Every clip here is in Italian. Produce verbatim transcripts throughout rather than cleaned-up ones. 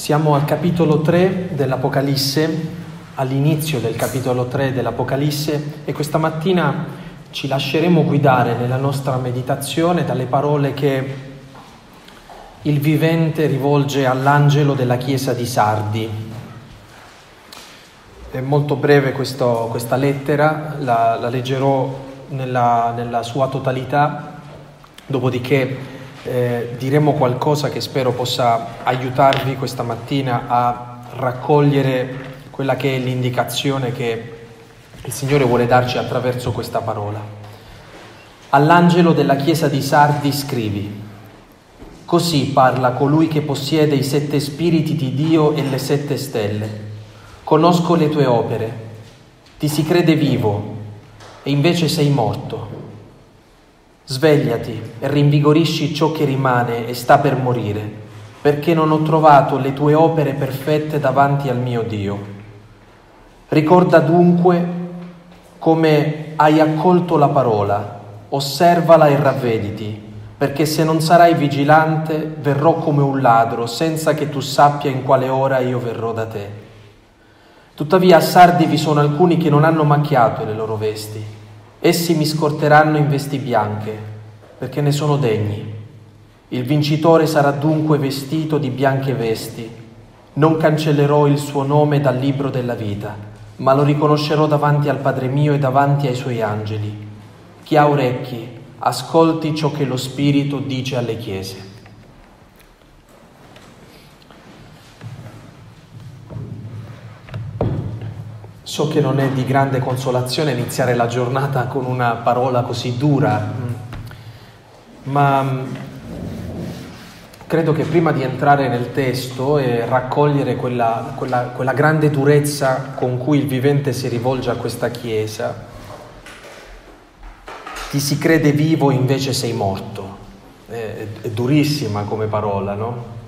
Siamo al capitolo tre dell'Apocalisse, all'inizio del capitolo tre dell'Apocalisse, e questa mattina ci lasceremo guidare nella nostra meditazione dalle parole che il vivente rivolge all'angelo della chiesa di Sardi. È molto breve questo, questa lettera, la, la leggerò nella, nella sua totalità, dopodiché Eh, diremo qualcosa che spero possa aiutarvi questa mattina a raccogliere quella che è l'indicazione che il Signore vuole darci attraverso questa parola. All'angelo della chiesa di Sardi scrivi: così parla colui che possiede i sette spiriti di Dio e le sette stelle. Conosco le tue opere, ti si crede vivo e invece sei morto. Svegliati e rinvigorisci ciò che rimane e sta per morire, perché non ho trovato le tue opere perfette davanti al mio Dio. Ricorda dunque come hai accolto la parola, osservala e ravvediti, perché se non sarai vigilante verrò come un ladro, senza che tu sappia in quale ora io verrò da te. Tuttavia a Sardi vi sono alcuni che non hanno macchiato le loro vesti. Essi mi scorteranno in vesti bianche, perché ne sono degni. Il vincitore sarà dunque vestito di bianche vesti. Non cancellerò il suo nome dal libro della vita, ma lo riconoscerò davanti al Padre mio e davanti ai suoi angeli. Chi ha orecchi, ascolti ciò che lo Spirito dice alle chiese. So che non è di grande consolazione iniziare la giornata con una parola così dura, ma credo che prima di entrare nel testo e raccogliere quella, quella, quella grande durezza con cui il vivente si rivolge a questa chiesa, ti si crede vivo invece sei morto. È, è durissima come parola, no?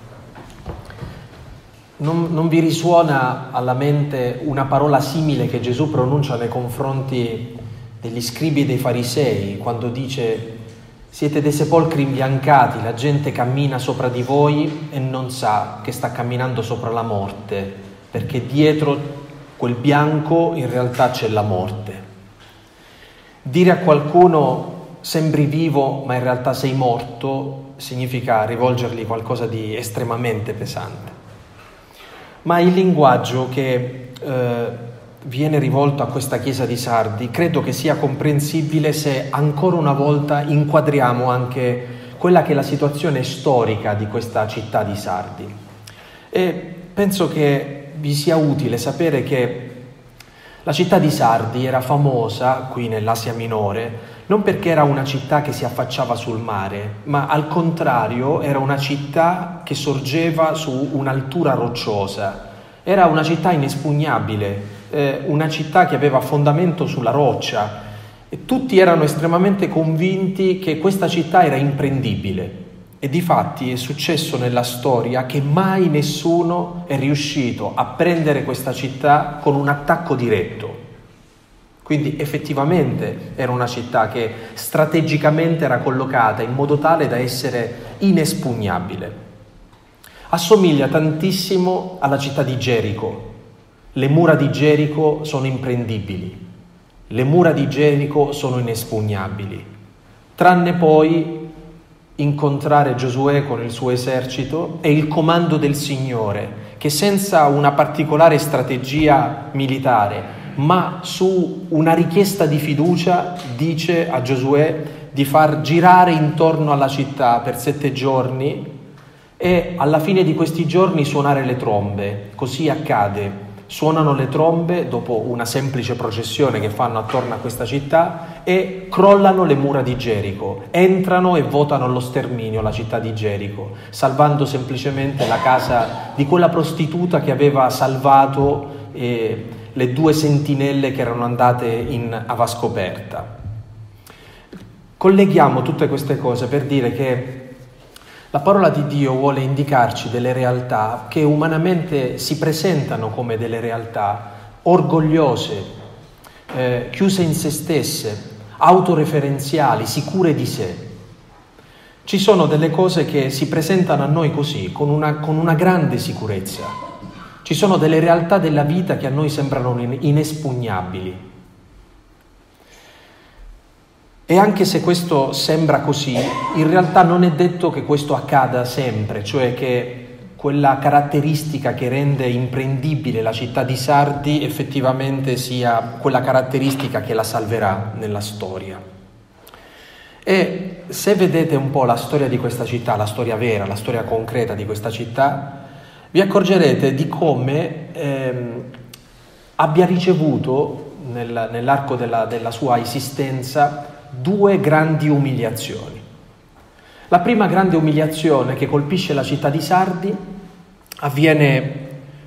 Non, non vi risuona alla mente una parola simile che Gesù pronuncia nei confronti degli scribi e dei farisei, quando dice: siete dei sepolcri imbiancati, la gente cammina sopra di voi e non sa che sta camminando sopra la morte, perché dietro quel bianco in realtà c'è la morte. Dire a qualcuno sembri vivo ma in realtà sei morto significa rivolgergli qualcosa di estremamente pesante. Ma il linguaggio che eh, viene rivolto a questa chiesa di Sardi credo che sia comprensibile se ancora una volta inquadriamo anche quella che è la situazione storica di questa città di Sardi. E penso che vi sia utile sapere che la città di Sardi era famosa qui nell'Asia Minore non perché era una città che si affacciava sul mare, ma al contrario era una città che sorgeva su un'altura rocciosa. Era una città inespugnabile, eh, una città che aveva fondamento sulla roccia, e tutti erano estremamente convinti che questa città era imprendibile. E difatti è successo nella storia che mai nessuno è riuscito a prendere questa città con un attacco diretto. Quindi effettivamente era una città che strategicamente era collocata in modo tale da essere inespugnabile. Assomiglia tantissimo alla città di Gerico. Le mura di Gerico sono imprendibili, le mura di Gerico sono inespugnabili, tranne poi incontrare Giosuè con il suo esercito e il comando del Signore, che senza una particolare strategia militare, ma su una richiesta di fiducia, dice a Giosuè di far girare intorno alla città per sette giorni e alla fine di questi giorni suonare le trombe. Così accade. Suonano le trombe dopo una semplice processione che fanno attorno a questa città e crollano le mura di Gerico. Entrano e votano allo sterminio la città di Gerico, salvando semplicemente la casa di quella prostituta che aveva salvato eh, le due sentinelle che erano andate in avanscoperta. Colleghiamo tutte queste cose per dire che la parola di Dio vuole indicarci delle realtà che umanamente si presentano come delle realtà orgogliose, eh, chiuse in se stesse, autoreferenziali, sicure di sé. Ci sono delle cose che si presentano a noi così, con una, con una grande sicurezza. Ci sono delle realtà della vita che a noi sembrano inespugnabili. E anche se questo sembra così, in realtà non è detto che questo accada sempre, cioè che quella caratteristica che rende imprendibile la città di Sardi effettivamente sia quella caratteristica che la salverà nella storia. E se vedete un po' la storia di questa città, la storia vera, la storia concreta di questa città, vi accorgerete di come ehm, abbia ricevuto nel, nell'arco della, della sua esistenza due grandi umiliazioni. La prima grande umiliazione che colpisce la città di Sardi avviene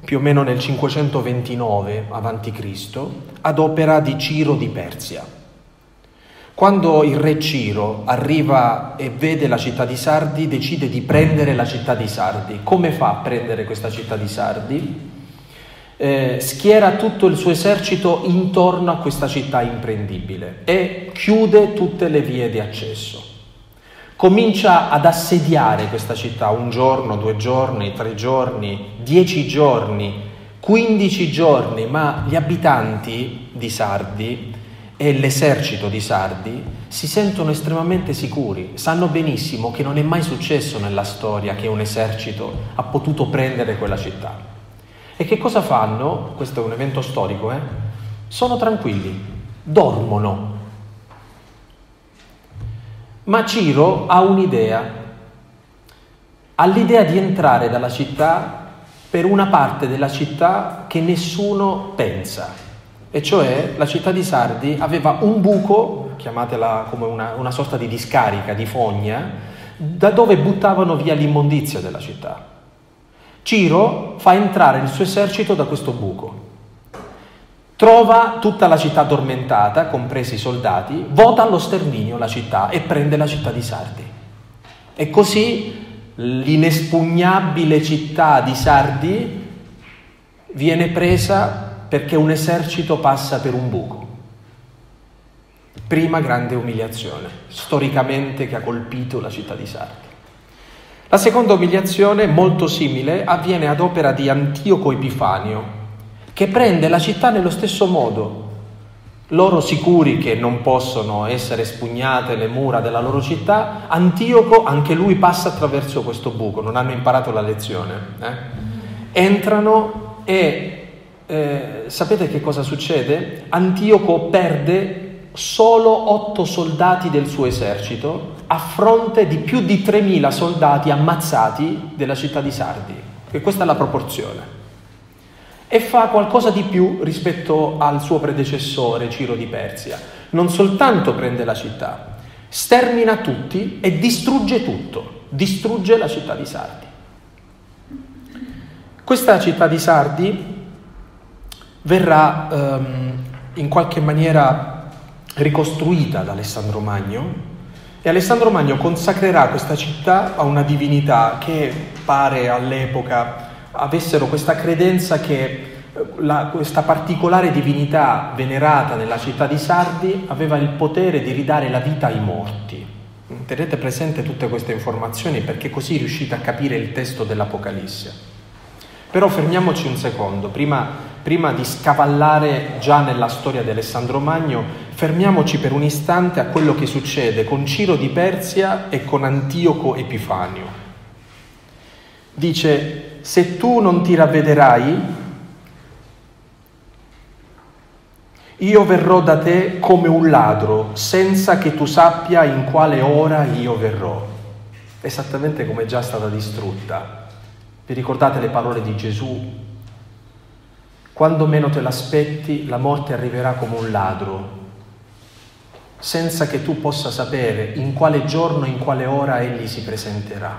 più o meno nel cinquecentoventinove avanti Cristo ad opera di Ciro di Persia. Quando il re Ciro arriva e vede la città di Sardi, decide di prendere la città di Sardi. Come fa a prendere questa città di Sardi? Eh, schiera tutto il suo esercito intorno a questa città imprendibile e chiude tutte le vie di accesso. Comincia ad assediare questa città un giorno, due giorni, tre giorni, dieci giorni, quindici giorni, ma gli abitanti di Sardi e l'esercito di Sardi si sentono estremamente sicuri, sanno benissimo che non è mai successo nella storia che un esercito ha potuto prendere quella città. E che cosa fanno? Questo è un evento storico, eh? Sono tranquilli, dormono. Ma Ciro ha un'idea. Ha l'idea di entrare dalla città per una parte della città che nessuno pensa. E cioè la città di Sardi aveva un buco, chiamatela come una, una sorta di discarica, di fogna, da dove buttavano via l'immondizia della città. Ciro fa entrare il suo esercito da questo buco, trova tutta la città addormentata, compresi i soldati, vota allo sterminio la città e prende la città di Sardi. E così l'inespugnabile città di Sardi viene presa perché un esercito passa per un buco. Prima grande umiliazione, storicamente, che ha colpito la città di Sardi. La seconda umiliazione, molto simile, avviene ad opera di Antioco Epifanio, che prende la città nello stesso modo. Loro sicuri che non possono essere espugnate le mura della loro città, Antioco, anche lui, passa attraverso questo buco, non hanno imparato la lezione. Eh? Entrano e eh, sapete che cosa succede? Antioco perde solo otto soldati del suo esercito, a fronte di più di tremila soldati ammazzati della città di Sardi. E questa è la proporzione. E fa qualcosa di più rispetto al suo predecessore Ciro di Persia. Non soltanto prende la città, stermina tutti e distrugge tutto. Distrugge la città di Sardi. Questa città di Sardi verrà ehm, in qualche maniera ricostruita da Alessandro Magno, e Alessandro Magno consacrerà questa città a una divinità che pare all'epoca avessero questa credenza che la, questa particolare divinità venerata nella città di Sardi aveva il potere di ridare la vita ai morti. Tenete presente tutte queste informazioni perché così riuscite a capire il testo dell'Apocalisse. Però fermiamoci un secondo, prima, prima di scavallare già nella storia di Alessandro Magno, fermiamoci per un istante a quello che succede con Ciro di Persia e con Antioco Epifanio. Dice, se tu non ti ravvederai, io verrò da te come un ladro, senza che tu sappia in quale ora io verrò. Esattamente come è già stata distrutta. Vi ricordate le parole di Gesù? Quando meno te l'aspetti, la morte arriverà come un ladro, senza che tu possa sapere in quale giorno, in quale ora egli si presenterà.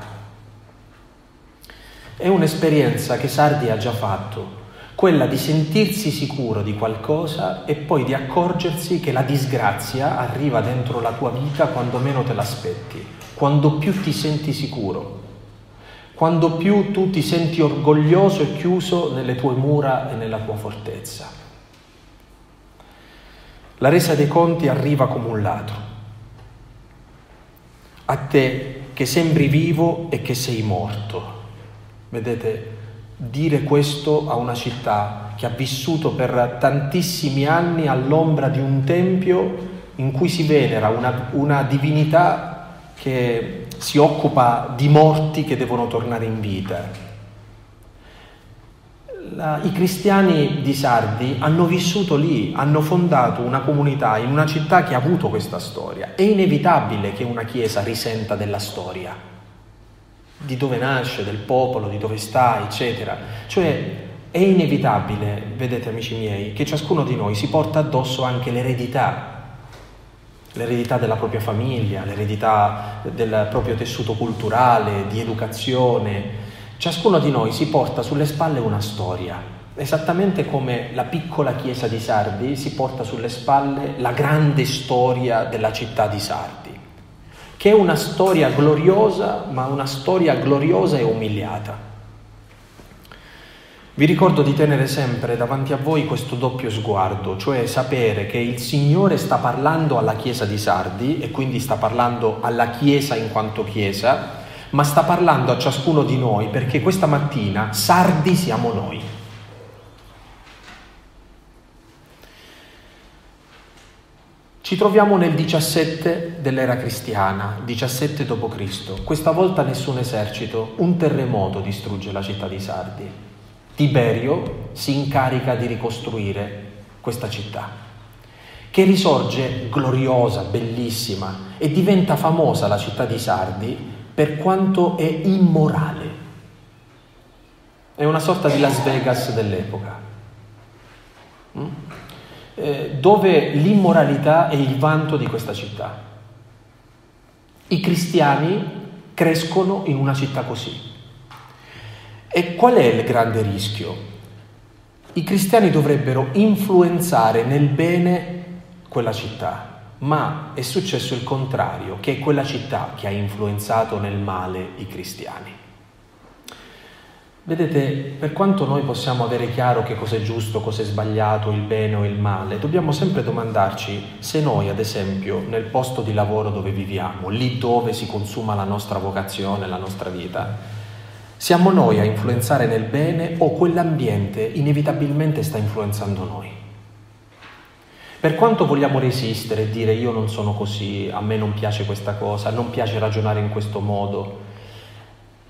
È un'esperienza che Sardi ha già fatto, quella di sentirsi sicuro di qualcosa e poi di accorgersi che la disgrazia arriva dentro la tua vita quando meno te l'aspetti, quando più ti senti sicuro. Quando più tu ti senti orgoglioso e chiuso nelle tue mura e nella tua fortezza. La resa dei conti arriva come un ladro. A te che sembri vivo e che sei morto. Vedete, dire questo a una città che ha vissuto per tantissimi anni all'ombra di un tempio in cui si venera una, una divinità che si occupa di morti che devono tornare in vita. La, I cristiani di Sardi hanno vissuto lì, hanno fondato una comunità in una città che ha avuto questa storia. È inevitabile che una chiesa risenta della storia, di dove nasce, del popolo, di dove sta, eccetera. Cioè è inevitabile, vedete amici miei, che ciascuno di noi si porta addosso anche l'eredità, l'eredità della propria famiglia, l'eredità del proprio tessuto culturale, di educazione. Ciascuno di noi si porta sulle spalle una storia, esattamente come la piccola chiesa di Sardi si porta sulle spalle la grande storia della città di Sardi, che è una storia gloriosa, ma una storia gloriosa e umiliata. Vi ricordo di tenere sempre davanti a voi questo doppio sguardo, cioè sapere che il Signore sta parlando alla chiesa di Sardi e quindi sta parlando alla chiesa in quanto chiesa, ma sta parlando a ciascuno di noi, perché questa mattina sardi siamo noi. Ci troviamo nel diciassette dell'era cristiana, diciassette dopo Cristo. Questa volta nessun esercito, un terremoto distrugge la città di Sardi. Tiberio si incarica di ricostruire questa città, che risorge gloriosa, bellissima, e diventa famosa la città di Sardi per quanto è immorale. È una sorta di Las Vegas dell'epoca, dove l'immoralità è il vanto di questa città. I cristiani crescono in una città così. E qual è il grande rischio? I cristiani dovrebbero influenzare nel bene quella città, ma è successo il contrario, che è quella città che ha influenzato nel male i cristiani. Vedete, per quanto noi possiamo avere chiaro che cos'è giusto, cos'è sbagliato, il bene o il male, dobbiamo sempre domandarci se noi, ad esempio, nel posto di lavoro dove viviamo, lì dove si consuma la nostra vocazione, la nostra vita, siamo noi a influenzare nel bene o quell'ambiente inevitabilmente sta influenzando noi. Per quanto vogliamo resistere e dire io non sono così, a me non piace questa cosa, non piace ragionare in questo modo,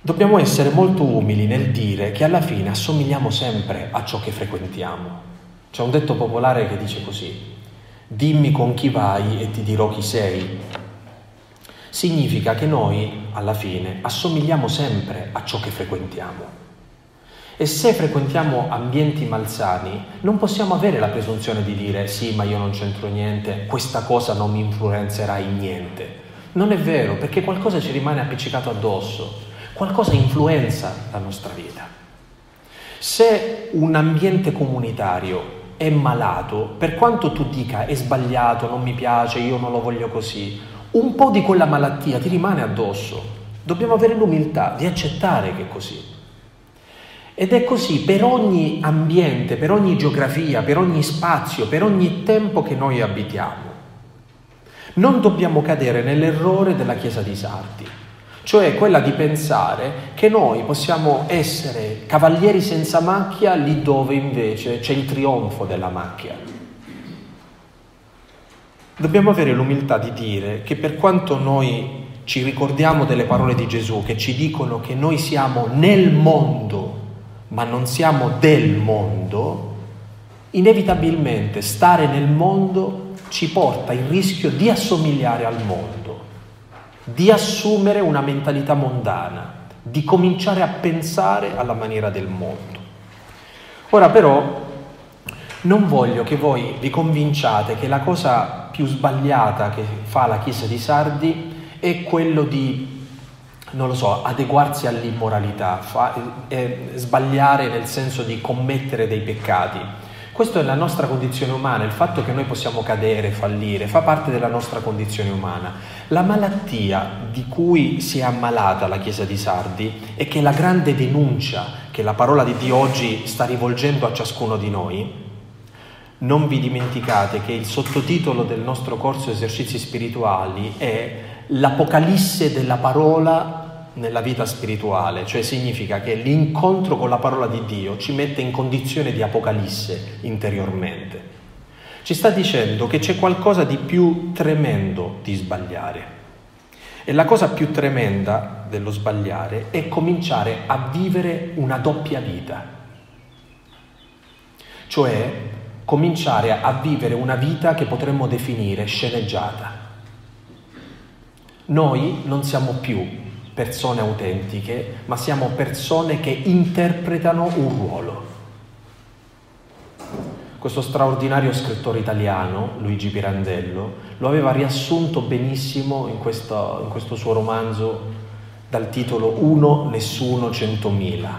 dobbiamo essere molto umili nel dire che alla fine assomigliamo sempre a ciò che frequentiamo. C'è un detto popolare che dice così: dimmi con chi vai e ti dirò chi sei. Significa che noi alla fine assomigliamo sempre a ciò che frequentiamo. E se frequentiamo ambienti malsani, non possiamo avere la presunzione di dire sì, ma io non c'entro niente, questa cosa non mi influenzerà in niente. Non è vero, perché qualcosa ci rimane appiccicato addosso, qualcosa influenza la nostra vita. Se un ambiente comunitario è malato, per quanto tu dica è sbagliato, non mi piace, io non lo voglio così, un po' di quella malattia ti rimane addosso. Dobbiamo avere l'umiltà di accettare che è così. Ed è così per ogni ambiente, per ogni geografia, per ogni spazio, per ogni tempo che noi abitiamo. Non dobbiamo cadere nell'errore della Chiesa di Sardi, cioè quella di pensare che noi possiamo essere cavalieri senza macchia lì dove invece c'è il trionfo della macchia. Dobbiamo avere l'umiltà di dire che per quanto noi ci ricordiamo delle parole di Gesù che ci dicono che noi siamo nel mondo, ma non siamo del mondo, inevitabilmente stare nel mondo ci porta il rischio di assomigliare al mondo, di assumere una mentalità mondana, di cominciare a pensare alla maniera del mondo. Ora però non voglio che voi vi convinciate che la cosa più sbagliata che fa la Chiesa di Sardi è quello di, non lo so, adeguarsi all'immoralità, fa, eh, sbagliare nel senso di commettere dei peccati. Questa è la nostra condizione umana, il fatto che noi possiamo cadere, fallire, fa parte della nostra condizione umana. La malattia di cui si è ammalata la Chiesa di Sardi e che è la grande denuncia che la parola di Dio oggi sta rivolgendo a ciascuno di noi. Non vi dimenticate che il sottotitolo del nostro corso Esercizi Spirituali è l'apocalisse della parola nella vita spirituale, cioè significa che l'incontro con la parola di Dio ci mette in condizione di apocalisse interiormente. Ci sta dicendo che c'è qualcosa di più tremendo di sbagliare. E la cosa più tremenda dello sbagliare è cominciare a vivere una doppia vita. Cioè, cominciare a vivere una vita che potremmo definire sceneggiata. Noi non siamo più persone autentiche, ma siamo persone che interpretano un ruolo. Questo straordinario scrittore italiano, Luigi Pirandello, lo aveva riassunto benissimo in questo, in questo suo romanzo dal titolo Uno, nessuno, centomila,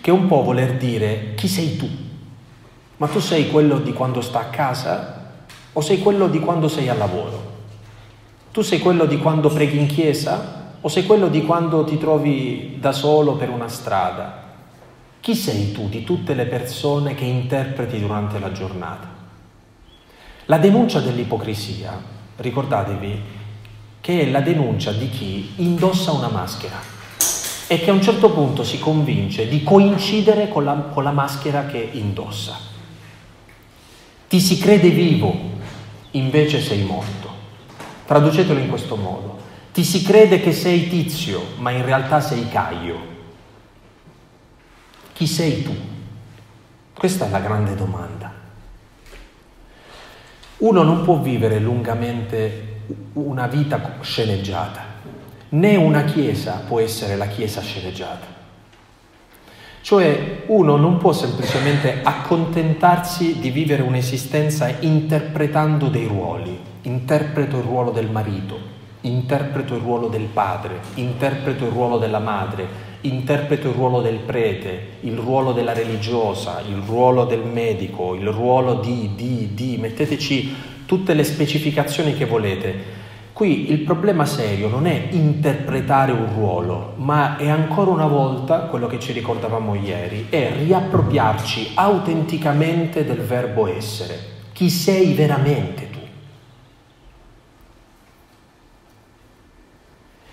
che è un po' voler dire chi sei tu? Ma tu sei quello di quando sta a casa o sei quello di quando sei al lavoro? Tu sei quello di quando preghi in chiesa o sei quello di quando ti trovi da solo per una strada? Chi sei tu di tutte le persone che interpreti durante la giornata? La denuncia dell'ipocrisia, ricordatevi, che è la denuncia di chi indossa una maschera e che a un certo punto si convince di coincidere con la, con la maschera che indossa. Ti si crede vivo, invece sei morto. Traducetelo in questo modo. Ti si crede che sei Tizio, ma in realtà sei Caio. Chi sei tu? Questa è la grande domanda. Uno non può vivere lungamente una vita sceneggiata, né una chiesa può essere la chiesa sceneggiata. Cioè, uno non può semplicemente accontentarsi di vivere un'esistenza interpretando dei ruoli. Interpreto il ruolo del marito, interpreto il ruolo del padre, interpreto il ruolo della madre, interpreto il ruolo del prete, il ruolo della religiosa, il ruolo del medico, il ruolo di, di, di, metteteci tutte le specificazioni che volete. Qui il problema serio non è interpretare un ruolo, ma è ancora una volta, quello che ci ricordavamo ieri, è riappropriarci autenticamente del verbo essere. Chi sei veramente tu?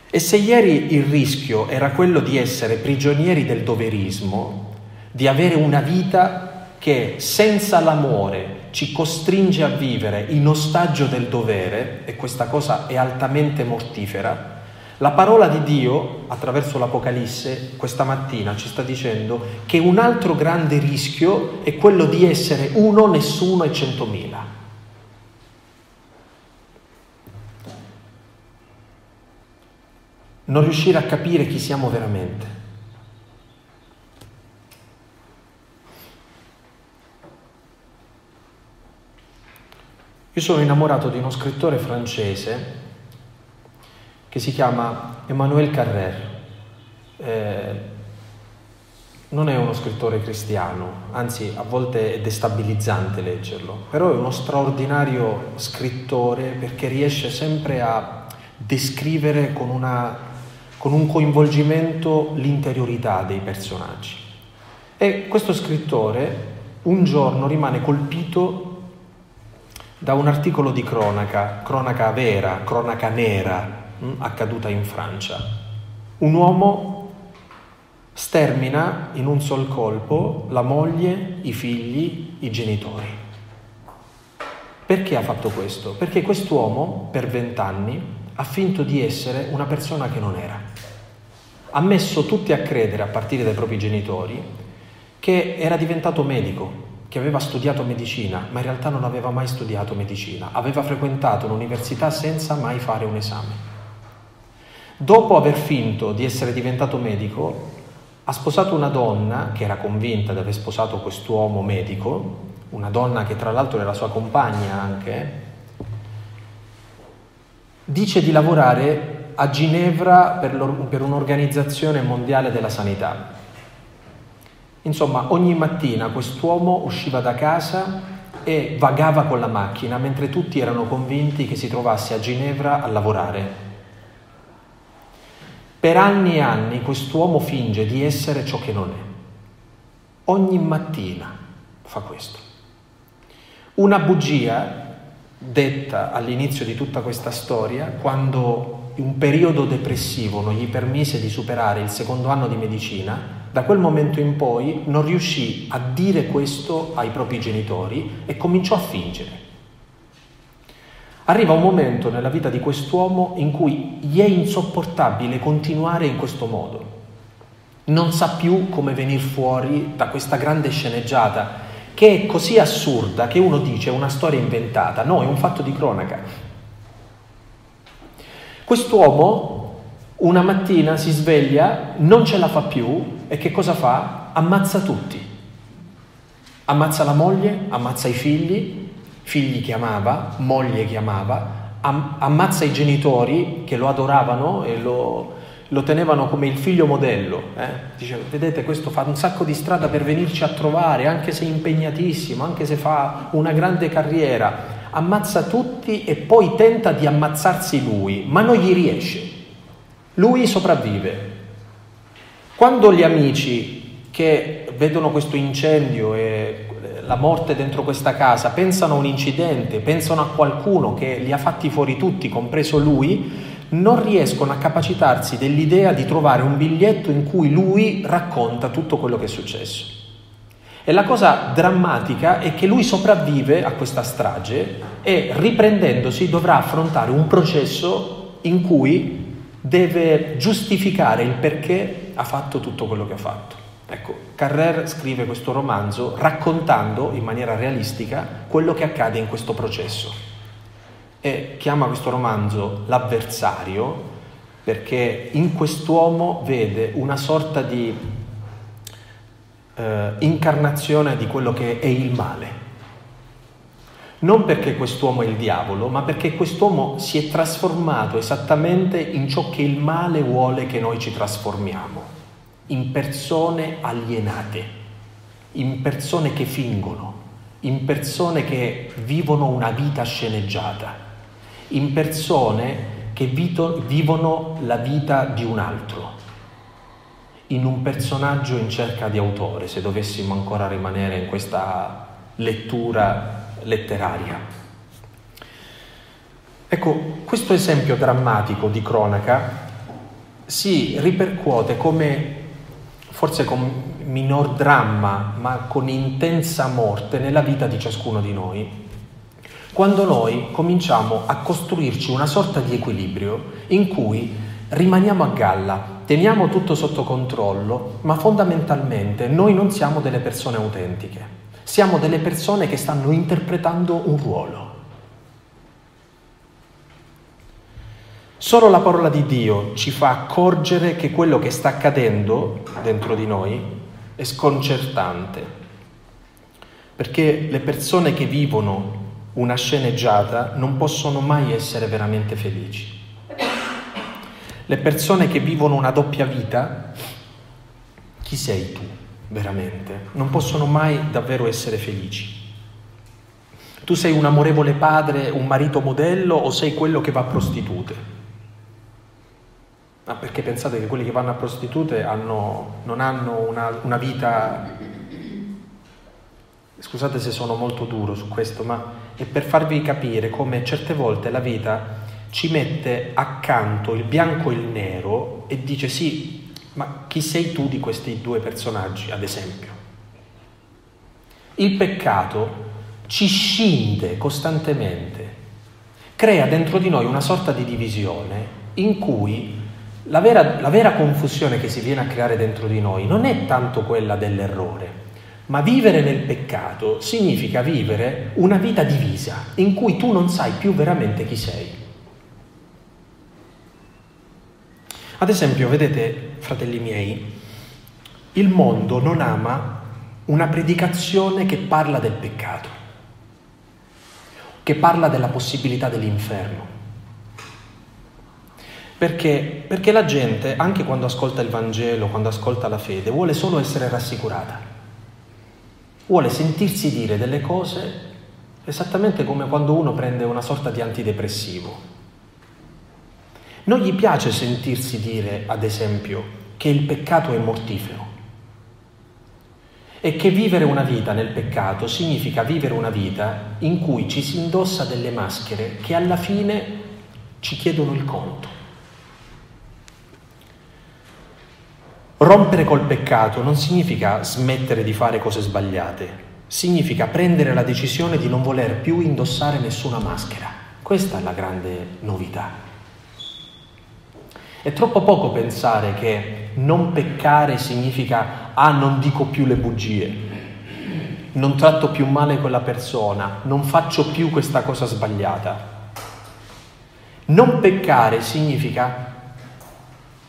E se ieri il rischio era quello di essere prigionieri del doverismo, di avere una vita che senza l'amore ci costringe a vivere in ostaggio del dovere, e questa cosa è altamente mortifera, la parola di Dio, attraverso l'Apocalisse, questa mattina ci sta dicendo che un altro grande rischio è quello di essere uno, nessuno e centomila. Non riuscire a capire chi siamo veramente. Io sono innamorato di uno scrittore francese che si chiama Emmanuel Carrère. Eh, non è uno scrittore cristiano, anzi a volte è destabilizzante leggerlo, però è uno straordinario scrittore perché riesce sempre a descrivere con una con un coinvolgimento l'interiorità dei personaggi. E questo scrittore un giorno rimane colpito da un articolo di cronaca, cronaca vera, cronaca nera, mh, accaduta in Francia. Un uomo stermina in un sol colpo la moglie, i figli, i genitori. Perché ha fatto questo? Perché quest'uomo, per vent'anni, ha finto di essere una persona che non era. Ha messo tutti a credere, a partire dai propri genitori, che era diventato medico, che aveva studiato medicina, ma in realtà non aveva mai studiato medicina. Aveva frequentato l'università senza mai fare un esame. Dopo aver finto di essere diventato medico, ha sposato una donna che era convinta di aver sposato quest'uomo medico, una donna che tra l'altro era sua compagna anche. Dice di lavorare a Ginevra per, per un'organizzazione mondiale della sanità. Insomma, ogni mattina quest'uomo usciva da casa e vagava con la macchina, mentre tutti erano convinti che si trovasse a Ginevra a lavorare. Per anni e anni quest'uomo finge di essere ciò che non è. Ogni mattina fa questo. Una bugia detta all'inizio di tutta questa storia, quando un periodo depressivo non gli permise di superare il secondo anno di medicina, da quel momento in poi non riuscì a dire questo ai propri genitori e cominciò a fingere. Arriva un momento nella vita di quest'uomo in cui gli è insopportabile continuare in questo modo. Non sa più come venir fuori da questa grande sceneggiata che è così assurda che uno dice è una storia inventata. No, è un fatto di cronaca. Quest'uomo una mattina si sveglia, non ce la fa più e che cosa fa? Ammazza tutti. Ammazza la moglie, ammazza i figli, figli che amava, moglie che amava, am- ammazza i genitori che lo adoravano e lo, lo tenevano come il figlio modello. Eh? Diceva, vedete, questo fa un sacco di strada per venirci a trovare, anche se è impegnatissimo, anche se fa una grande carriera. Ammazza tutti e poi tenta di ammazzarsi lui, ma non gli riesce. Lui sopravvive. Quando gli amici che vedono questo incendio e la morte dentro questa casa pensano a un incidente, pensano a qualcuno che li ha fatti fuori tutti, compreso lui, non riescono a capacitarsi dell'idea di trovare un biglietto in cui lui racconta tutto quello che è successo. E la cosa drammatica è che lui sopravvive a questa strage e, riprendendosi, dovrà affrontare un processo in cui deve giustificare il perché ha fatto tutto quello che ha fatto. Ecco, Carrère scrive questo romanzo raccontando in maniera realistica quello che accade in questo processo e chiama questo romanzo L'avversario, perché in quest'uomo vede una sorta di eh, incarnazione di quello che è il male. Non perché quest'uomo è il diavolo, ma perché quest'uomo si è trasformato esattamente in ciò che il male vuole che noi ci trasformiamo, in persone alienate, in persone che fingono, in persone che vivono una vita sceneggiata, in persone che vito, vivono la vita di un altro, in un personaggio in cerca di autore, se dovessimo ancora rimanere in questa lettura letteraria. Ecco, questo esempio drammatico di cronaca si ripercuote come, forse con minor dramma, ma con intensa morte nella vita di ciascuno di noi, quando noi cominciamo a costruirci una sorta di equilibrio in cui rimaniamo a galla, teniamo tutto sotto controllo, ma fondamentalmente noi non siamo delle persone autentiche. Siamo delle persone che stanno interpretando un ruolo. Solo la parola di Dio ci fa accorgere che quello che sta accadendo dentro di noi è sconcertante, perché le persone che vivono una sceneggiata non possono mai essere veramente felici. Le persone che vivono una doppia vita, chi sei tu? Veramente, non possono mai davvero essere felici. Tu sei un amorevole padre, un marito modello o sei quello che va a prostitute? Ma perché pensate che quelli che vanno a prostitute hanno, non hanno una, una vita... Scusate se sono molto duro su questo, ma è per farvi capire come certe volte la vita ci mette accanto il bianco e il nero e dice sì, ma chi sei tu di questi due personaggi, ad esempio? Il peccato ci scinde costantemente, crea dentro di noi una sorta di divisione in cui la vera, la vera confusione che si viene a creare dentro di noi non è tanto quella dell'errore, ma vivere nel peccato significa vivere una vita divisa, in cui tu non sai più veramente chi sei. Ad esempio, vedete, fratelli miei, il mondo non ama una predicazione che parla del peccato, che parla della possibilità dell'inferno. Perché? Perché la gente, anche quando ascolta il Vangelo, quando ascolta la fede, vuole solo essere rassicurata. Vuole sentirsi dire delle cose esattamente come quando uno prende una sorta di antidepressivo. Non gli piace sentirsi dire, ad esempio, che il peccato è mortifero. e che vivere una vita nel peccato significa vivere una vita in cui ci si indossa delle maschere che alla fine ci chiedono il conto. Rompere col peccato non significa smettere di fare cose sbagliate, significa prendere la decisione di non voler più indossare nessuna maschera. Questa è la grande novità. È troppo poco pensare che non peccare significa ah, non dico più le bugie, non tratto più male quella persona, non faccio più questa cosa sbagliata. Non peccare significa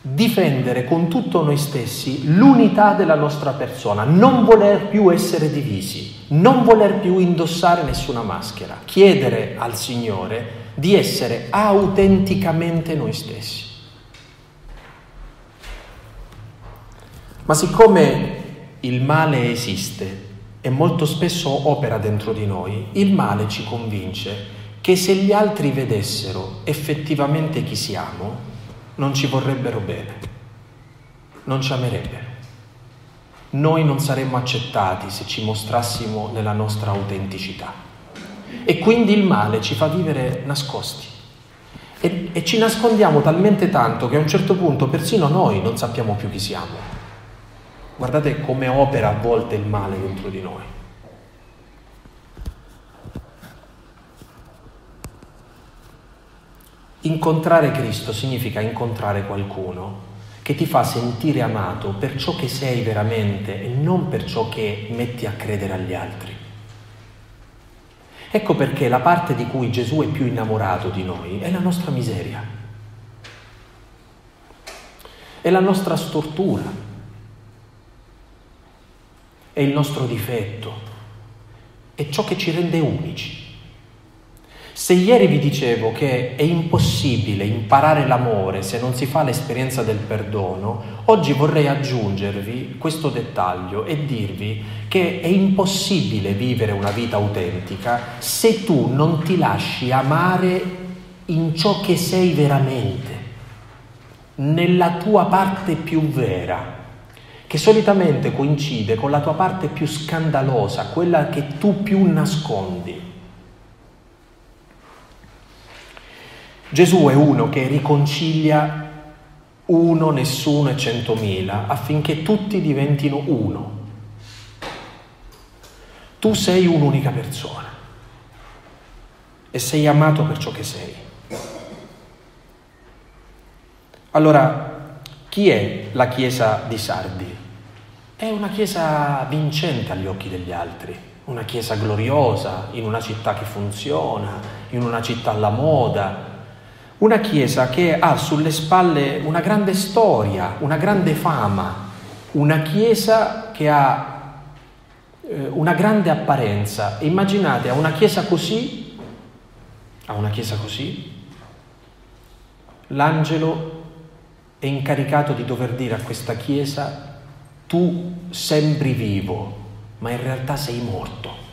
difendere con tutto noi stessi l'unità della nostra persona, non voler più essere divisi, non voler più indossare nessuna maschera, chiedere al Signore di essere autenticamente noi stessi. Ma siccome il male esiste e molto spesso opera dentro di noi, il male ci convince che se gli altri vedessero effettivamente chi siamo, non ci vorrebbero bene, non ci amerebbero. Noi non saremmo accettati se ci mostrassimo nella nostra autenticità. E quindi il male ci fa vivere nascosti. E, e ci nascondiamo talmente tanto che a un certo punto persino noi non sappiamo più chi siamo. Guardate come opera a volte il male dentro di noi. Incontrare Cristo significa incontrare qualcuno che ti fa sentire amato per ciò che sei veramente e non per ciò che metti a credere agli altri. Ecco perché la parte di cui Gesù è più innamorato di noi è la nostra miseria, è la nostra stortura, è il nostro difetto, è ciò che ci rende unici. Se ieri vi dicevo che è impossibile imparare l'amore se non si fa l'esperienza del perdono, oggi vorrei aggiungervi questo dettaglio e dirvi che è impossibile vivere una vita autentica se tu non ti lasci amare in ciò che sei veramente, nella tua parte più vera, che solitamente coincide con la tua parte più scandalosa, quella che tu più nascondi. Gesù è uno che riconcilia uno, nessuno e centomila, affinché tutti diventino uno. Tu sei un'unica persona e sei amato per ciò che sei. Allora, chi è la Chiesa di Sardi? È una Chiesa vincente agli occhi degli altri, una Chiesa gloriosa, in una città che funziona, in una città alla moda, una Chiesa che ha sulle spalle una grande storia, una grande fama, una Chiesa che ha eh, una grande apparenza. Immaginate, a una Chiesa così, a una Chiesa così, l'angelo è incaricato di dover dire a questa Chiesa: tu sembri vivo, ma in realtà sei morto.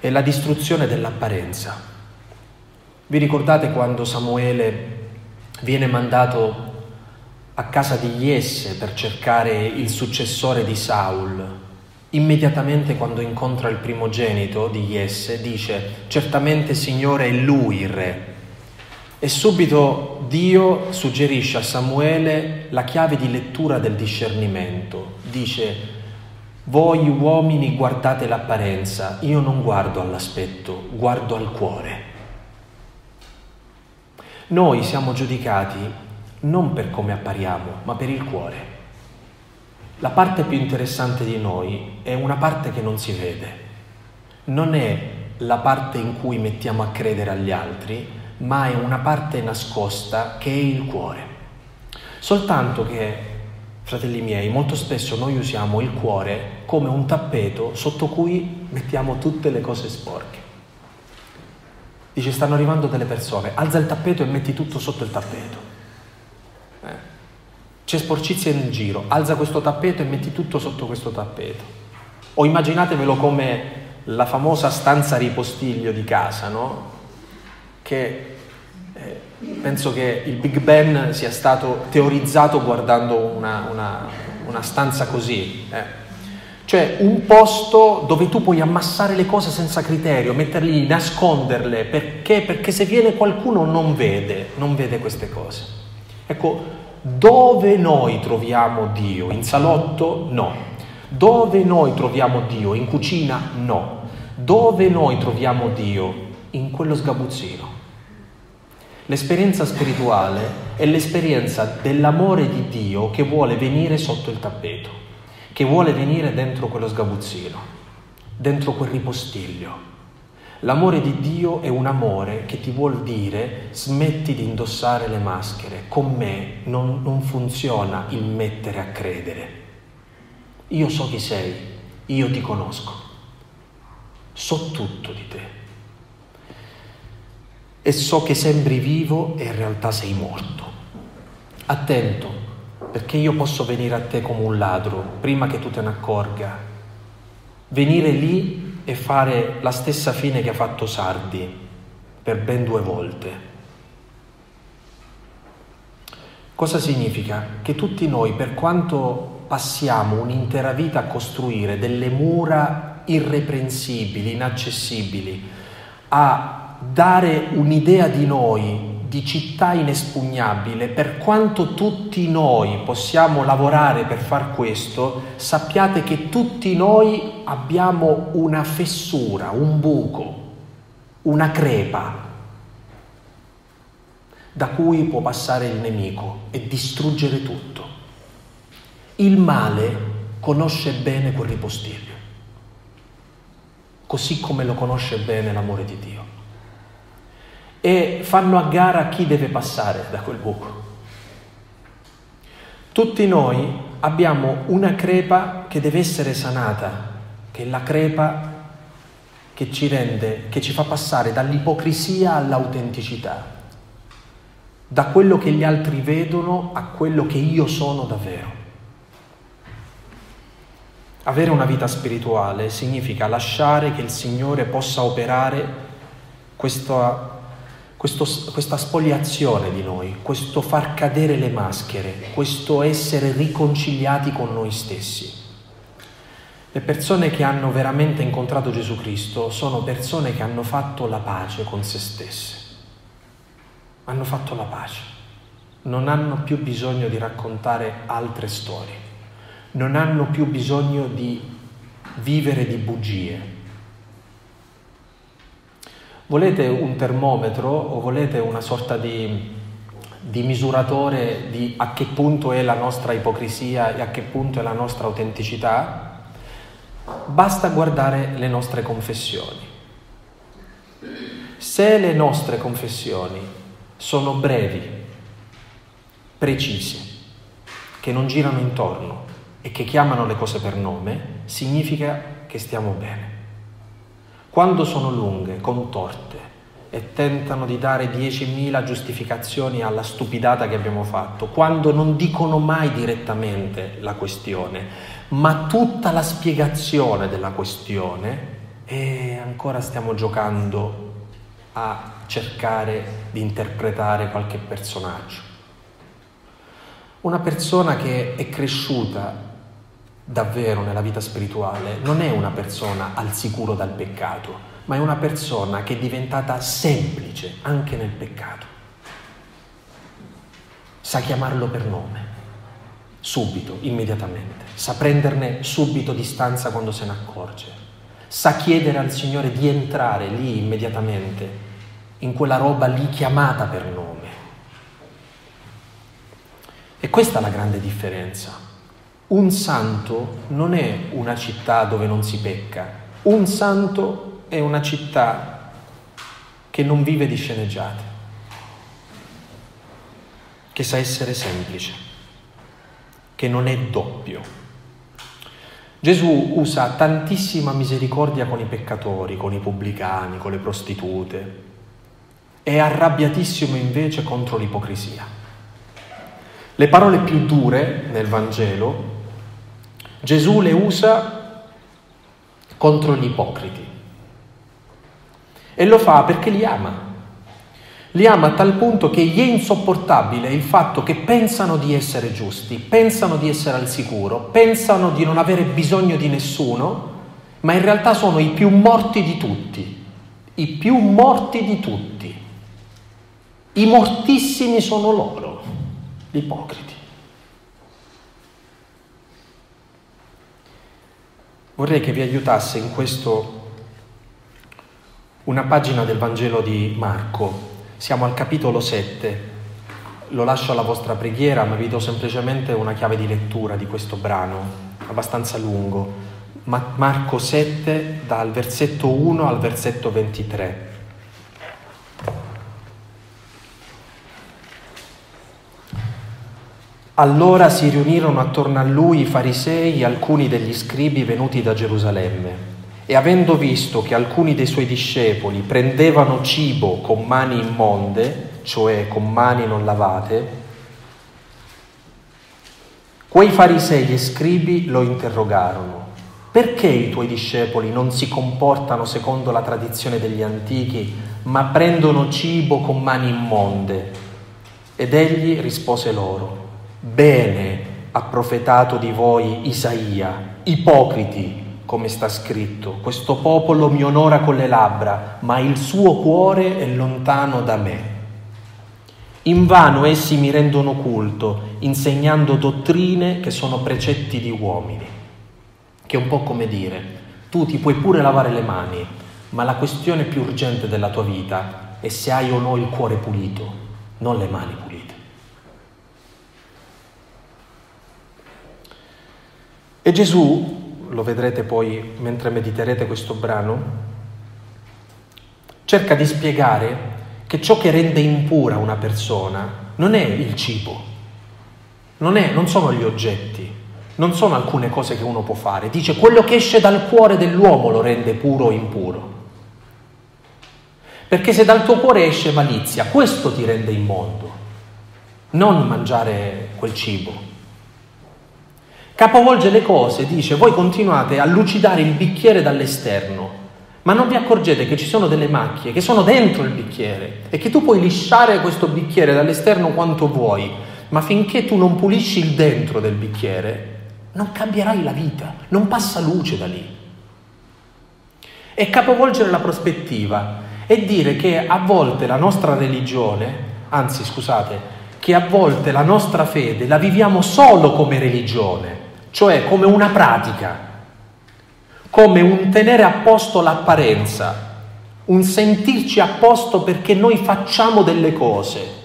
È la distruzione dell'apparenza. Vi ricordate quando Samuele viene mandato a casa di Iesse per cercare il successore di Saul? Immediatamente quando incontra il primogenito di Iesse dice: certamente, Signore, è lui il re. E subito Dio suggerisce a Samuele la chiave di lettura del discernimento. Dice: voi uomini guardate l'apparenza, io non guardo all'aspetto, guardo al cuore. Noi siamo giudicati non per come appariamo, ma per il cuore. La parte più interessante di noi è una parte che non si vede. Non è la parte in cui mettiamo a credere agli altri, ma è una parte nascosta che è il cuore. Soltanto che, fratelli miei, molto spesso noi usiamo il cuore come un tappeto sotto cui mettiamo tutte le cose sporche. Dice: stanno arrivando delle persone, alza il tappeto e metti tutto sotto il tappeto. Eh. C'è sporcizia in giro, alza questo tappeto e metti tutto sotto questo tappeto. O immaginatevelo come la famosa stanza ripostiglio di casa, no? Che eh, penso che il Big Bang sia stato teorizzato guardando una, una, una stanza così, eh. Cioè un posto dove tu puoi ammassare le cose senza criterio, metterli, nasconderle, perché? Perché se viene qualcuno non vede, non vede queste cose. Ecco, dove noi troviamo Dio? In salotto? No. Dove noi troviamo Dio? In cucina? No. Dove noi troviamo Dio? In quello sgabuzzino. L'esperienza spirituale è l'esperienza dell'amore di Dio che vuole venire sotto il tappeto, che vuole venire dentro quello sgabuzzino, dentro quel ripostiglio. L'amore di Dio è un amore che ti vuol dire smetti di indossare le maschere. Con me non, non funziona il mettere a credere. Io so chi sei, io ti conosco, so tutto di te e so che sembri vivo e in realtà sei morto. Attento, perché io posso venire a te come un ladro prima che tu te ne accorga, venire lì e fare la stessa fine che ha fatto Sardi per ben due volte. Cosa significa? Che tutti noi, per quanto passiamo un'intera vita a costruire delle mura irreprensibili, inaccessibili, a dare un'idea di noi, di città inespugnabile, per quanto tutti noi possiamo lavorare per far questo, sappiate che tutti noi abbiamo una fessura, un buco, una crepa da cui può passare il nemico e distruggere tutto. Il male conosce bene quel ripostiglio, così come lo conosce bene l'amore di Dio. E fanno a gara chi deve passare da quel buco. Tutti noi abbiamo una crepa che deve essere sanata, che è la crepa che ci rende, che ci fa passare dall'ipocrisia all'autenticità, da quello che gli altri vedono a quello che io sono davvero. Avere una vita spirituale significa lasciare che il Signore possa operare questa, questo, questa spoliazione di noi, questo far cadere le maschere, questo essere riconciliati con noi stessi. Le persone che hanno veramente incontrato Gesù Cristo sono persone che hanno fatto la pace con se stesse. Hanno fatto la pace. Non hanno più bisogno di raccontare altre storie. Non hanno più bisogno di vivere di bugie. Volete un termometro o volete una sorta di, di misuratore di a che punto è la nostra ipocrisia e a che punto è la nostra autenticità? Basta guardare le nostre confessioni. Se le nostre confessioni sono brevi, precise, che non girano intorno, e che chiamano le cose per nome, significa che stiamo bene. Quando sono lunghe, contorte e tentano di dare diecimila giustificazioni alla stupidata che abbiamo fatto, quando non dicono mai direttamente la questione, ma tutta la spiegazione della questione, e ancora stiamo giocando a cercare di interpretare qualche personaggio. Una persona che è cresciuta davvero nella vita spirituale non è una persona al sicuro dal peccato, ma è una persona che è diventata semplice anche nel peccato. Sa chiamarlo per nome, subito, immediatamente. Sa prenderne subito distanza quando se ne accorge. Sa chiedere al Signore di entrare lì immediatamente, in quella roba lì chiamata per nome. E questa è la grande differenza. Un santo non è una città dove non si pecca. Un santo è una città che non vive di sceneggiate, che sa essere semplice, che non è doppio. Gesù usa tantissima misericordia con i peccatori, con i pubblicani, con le prostitute. È arrabbiatissimo invece contro l'ipocrisia. Le parole più dure nel Vangelo, Gesù le usa contro gli ipocriti e lo fa perché li ama. Li ama a tal punto che gli è insopportabile il fatto che pensano di essere giusti, pensano di essere al sicuro, pensano di non avere bisogno di nessuno, ma in realtà sono i più morti di tutti, i più morti di tutti. I mortissimi sono loro, gli ipocriti. Vorrei che vi aiutasse in questo una pagina del Vangelo di Marco. Siamo al capitolo sette. Lo lascio alla vostra preghiera, ma vi do semplicemente una chiave di lettura di questo brano, abbastanza lungo. Marco sette, dal versetto uno al versetto ventitré. Allora si riunirono attorno a lui i farisei e alcuni degli scribi venuti da Gerusalemme. E avendo visto che alcuni dei suoi discepoli prendevano cibo con mani immonde, cioè con mani non lavate, quei farisei e scribi lo interrogarono. Perché i tuoi discepoli non si comportano secondo la tradizione degli antichi, ma prendono cibo con mani immonde? Ed egli rispose loro: bene ha profetato di voi Isaia, ipocriti, come sta scritto, questo popolo mi onora con le labbra, ma il suo cuore è lontano da me. Invano essi mi rendono culto, insegnando dottrine che sono precetti di uomini. Che è un po' come dire: tu ti puoi pure lavare le mani, ma la questione più urgente della tua vita è se hai o no il cuore pulito, non le mani pulite. E Gesù, lo vedrete poi mentre mediterete questo brano, cerca di spiegare che ciò che rende impura una persona non è il cibo, non è, non sono gli oggetti, non sono alcune cose che uno può fare. Dice: quello che esce dal cuore dell'uomo lo rende puro o impuro. Perché se dal tuo cuore esce malizia, questo ti rende immondo, non mangiare quel cibo. Capovolge le cose, dice: voi continuate a lucidare il bicchiere dall'esterno, ma non vi accorgete che ci sono delle macchie che sono dentro il bicchiere e che tu puoi lisciare questo bicchiere dall'esterno quanto vuoi, ma finché tu non pulisci il dentro del bicchiere, non cambierai la vita, non passa luce da lì. E capovolgere la prospettiva e dire che a volte la nostra religione, anzi scusate, che a volte la nostra fede la viviamo solo come religione, cioè come una pratica, come un tenere a posto l'apparenza, un sentirci a posto perché noi facciamo delle cose.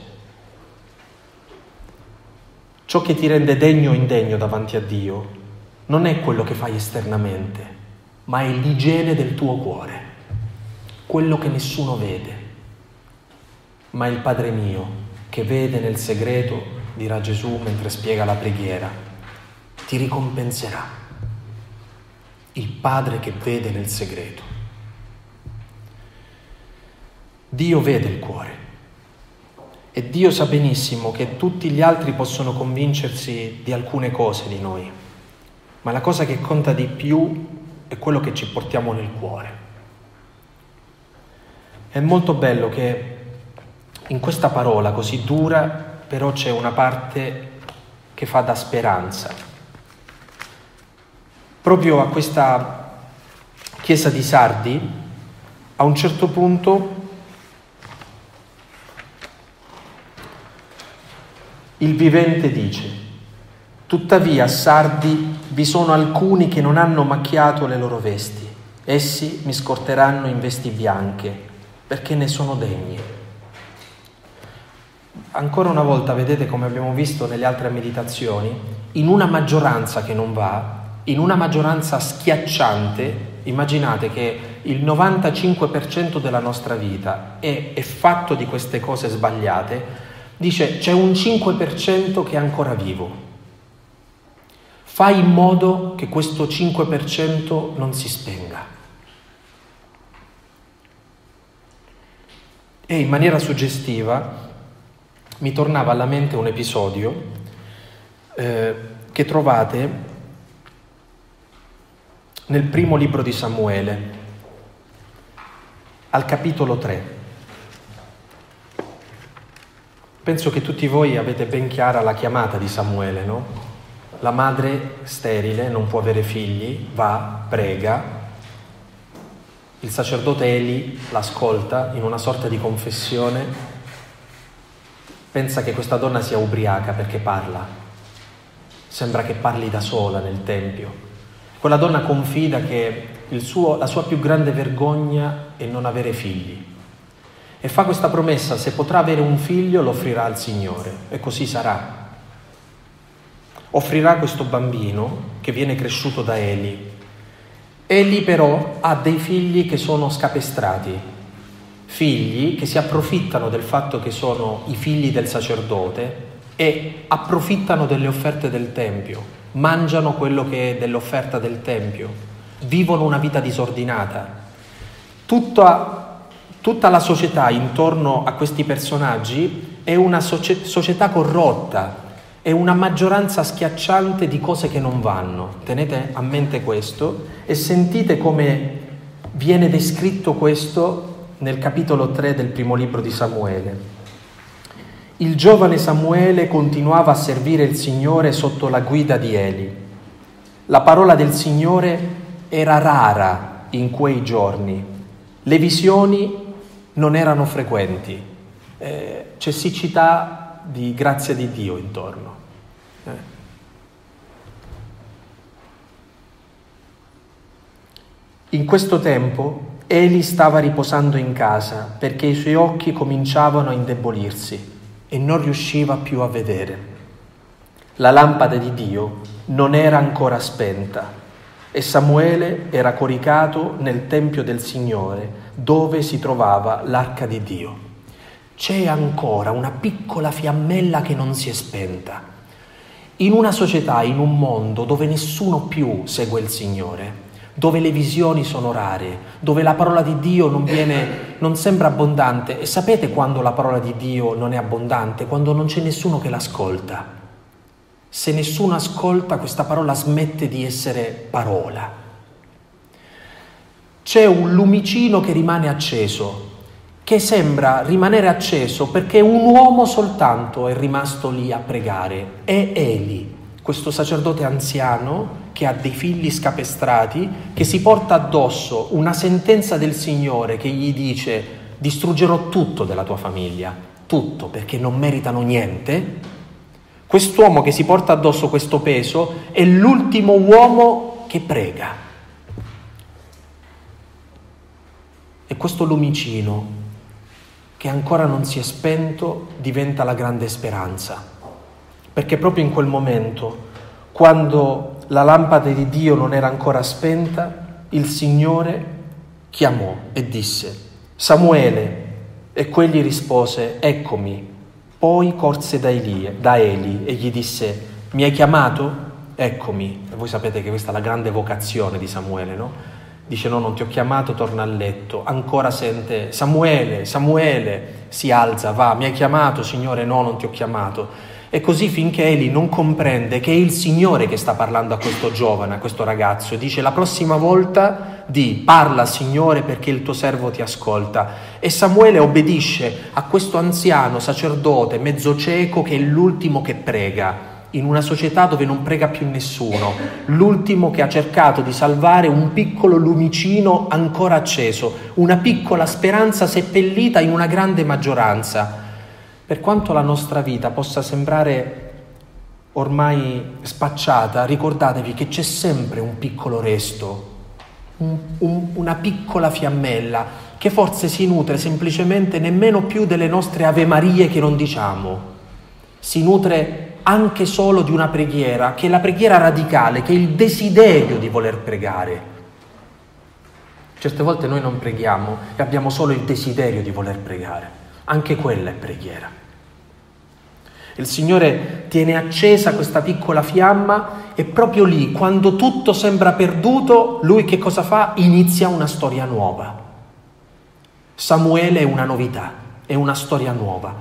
Ciò che ti rende degno o indegno davanti a Dio non è quello che fai esternamente, ma è l'igiene del tuo cuore, quello che nessuno vede. Ma il Padre mio, che vede nel segreto, dirà Gesù mentre spiega la preghiera, ti ricompenserà. Il Padre che vede nel segreto. Dio vede il cuore. E Dio sa benissimo che tutti gli altri possono convincersi di alcune cose di noi, ma la cosa che conta di più è quello che ci portiamo nel cuore. È molto bello che in questa parola così dura però c'è una parte che fa da speranza. Proprio a questa chiesa di Sardi, a un certo punto il vivente dice: tuttavia a Sardi vi sono alcuni che non hanno macchiato le loro vesti, essi mi scorteranno in vesti bianche, perché ne sono degni. Ancora una volta vedete, come abbiamo visto nelle altre meditazioni, in una maggioranza che non va, in una maggioranza schiacciante, immaginate che il novantacinque per cento della nostra vita è, è fatto di queste cose sbagliate. Dice: c'è un cinque per cento che è ancora vivo. Fai in modo che questo cinque per cento non si spenga. E in maniera suggestiva mi tornava alla mente un episodio eh, che trovate nel primo libro di Samuele, al capitolo tre. Penso che tutti voi avete ben chiara la chiamata di Samuele, no? La madre sterile, non può avere figli, va, prega. Il sacerdote Eli l'ascolta in una sorta di confessione, pensa che questa donna sia ubriaca perché parla, sembra che parli da sola nel tempio. Quella donna confida che il suo, la sua più grande vergogna è non avere figli e fa questa promessa: se potrà avere un figlio lo offrirà al Signore, e così sarà. Offrirà questo bambino che viene cresciuto da Eli. Egli però ha dei figli che sono scapestrati, figli che si approfittano del fatto che sono i figli del sacerdote e approfittano delle offerte del Tempio, mangiano quello che è dell'offerta del Tempio, vivono una vita disordinata. Tutta, tutta la società intorno a questi personaggi è una socie- società corrotta, è una maggioranza schiacciante di cose che non vanno. Tenete a mente questo e sentite come viene descritto questo nel capitolo tre del primo libro di Samuele. Il giovane Samuele continuava a servire il Signore sotto la guida di Eli. La parola del Signore era rara in quei giorni, le visioni non erano frequenti, eh, c'è siccità di grazia di Dio intorno. Eh. In questo tempo Eli stava riposando in casa perché i suoi occhi cominciavano a indebolirsi e non riusciva più a vedere. La lampada di Dio non era ancora spenta e Samuele era coricato nel tempio del Signore dove si trovava l'arca di Dio. C'è ancora una piccola fiammella che non si è spenta. In una società, in un mondo dove nessuno più segue il Signore, dove le visioni sono rare, dove la parola di Dio non viene, non sembra abbondante. E sapete quando la parola di Dio non è abbondante? Quando non c'è nessuno che l'ascolta. Se nessuno ascolta, questa parola smette di essere parola. C'è un lumicino che rimane acceso, che sembra rimanere acceso perché un uomo soltanto è rimasto lì a pregare. È Eli, questo sacerdote anziano che ha dei figli scapestrati, che si porta addosso una sentenza del Signore che gli dice: distruggerò tutto della tua famiglia, tutto, perché non meritano niente. Quest'uomo che si porta addosso questo peso è l'ultimo uomo che prega. E questo lumicino che ancora non si è spento diventa la grande speranza, perché proprio in quel momento, quando la lampada di Dio non era ancora spenta, il Signore chiamò e disse: Samuele, e quegli rispose: eccomi. Poi corse da Elie, da Eli e gli disse: mi hai chiamato? Eccomi. E voi sapete che questa è la grande vocazione di Samuele, no? Dice: no, non ti ho chiamato, torna a letto. Ancora sente: Samuele, Samuele, si alza, va. Mi hai chiamato, Signore? No, non ti ho chiamato. E così finché Eli non comprende che è il Signore che sta parlando a questo giovane, a questo ragazzo, e dice: la prossima volta di parla, Signore, perché il tuo servo ti ascolta. E Samuele obbedisce a questo anziano sacerdote mezzo cieco che è l'ultimo che prega, in una società dove non prega più nessuno, l'ultimo che ha cercato di salvare un piccolo lumicino ancora acceso, una piccola speranza seppellita in una grande maggioranza. Per quanto la nostra vita possa sembrare ormai spacciata, ricordatevi che c'è sempre un piccolo resto, un, un, una piccola fiammella che forse si nutre semplicemente nemmeno più delle nostre Ave Marie che non diciamo, si nutre anche solo di una preghiera, che è la preghiera radicale, che è il desiderio di voler pregare. Certe volte noi non preghiamo e abbiamo solo il desiderio di voler pregare. Anche quella è preghiera. Il Signore tiene accesa questa piccola fiamma e proprio lì, quando tutto sembra perduto, Lui che cosa fa? Inizia una storia nuova. Samuele è una novità, è una storia nuova.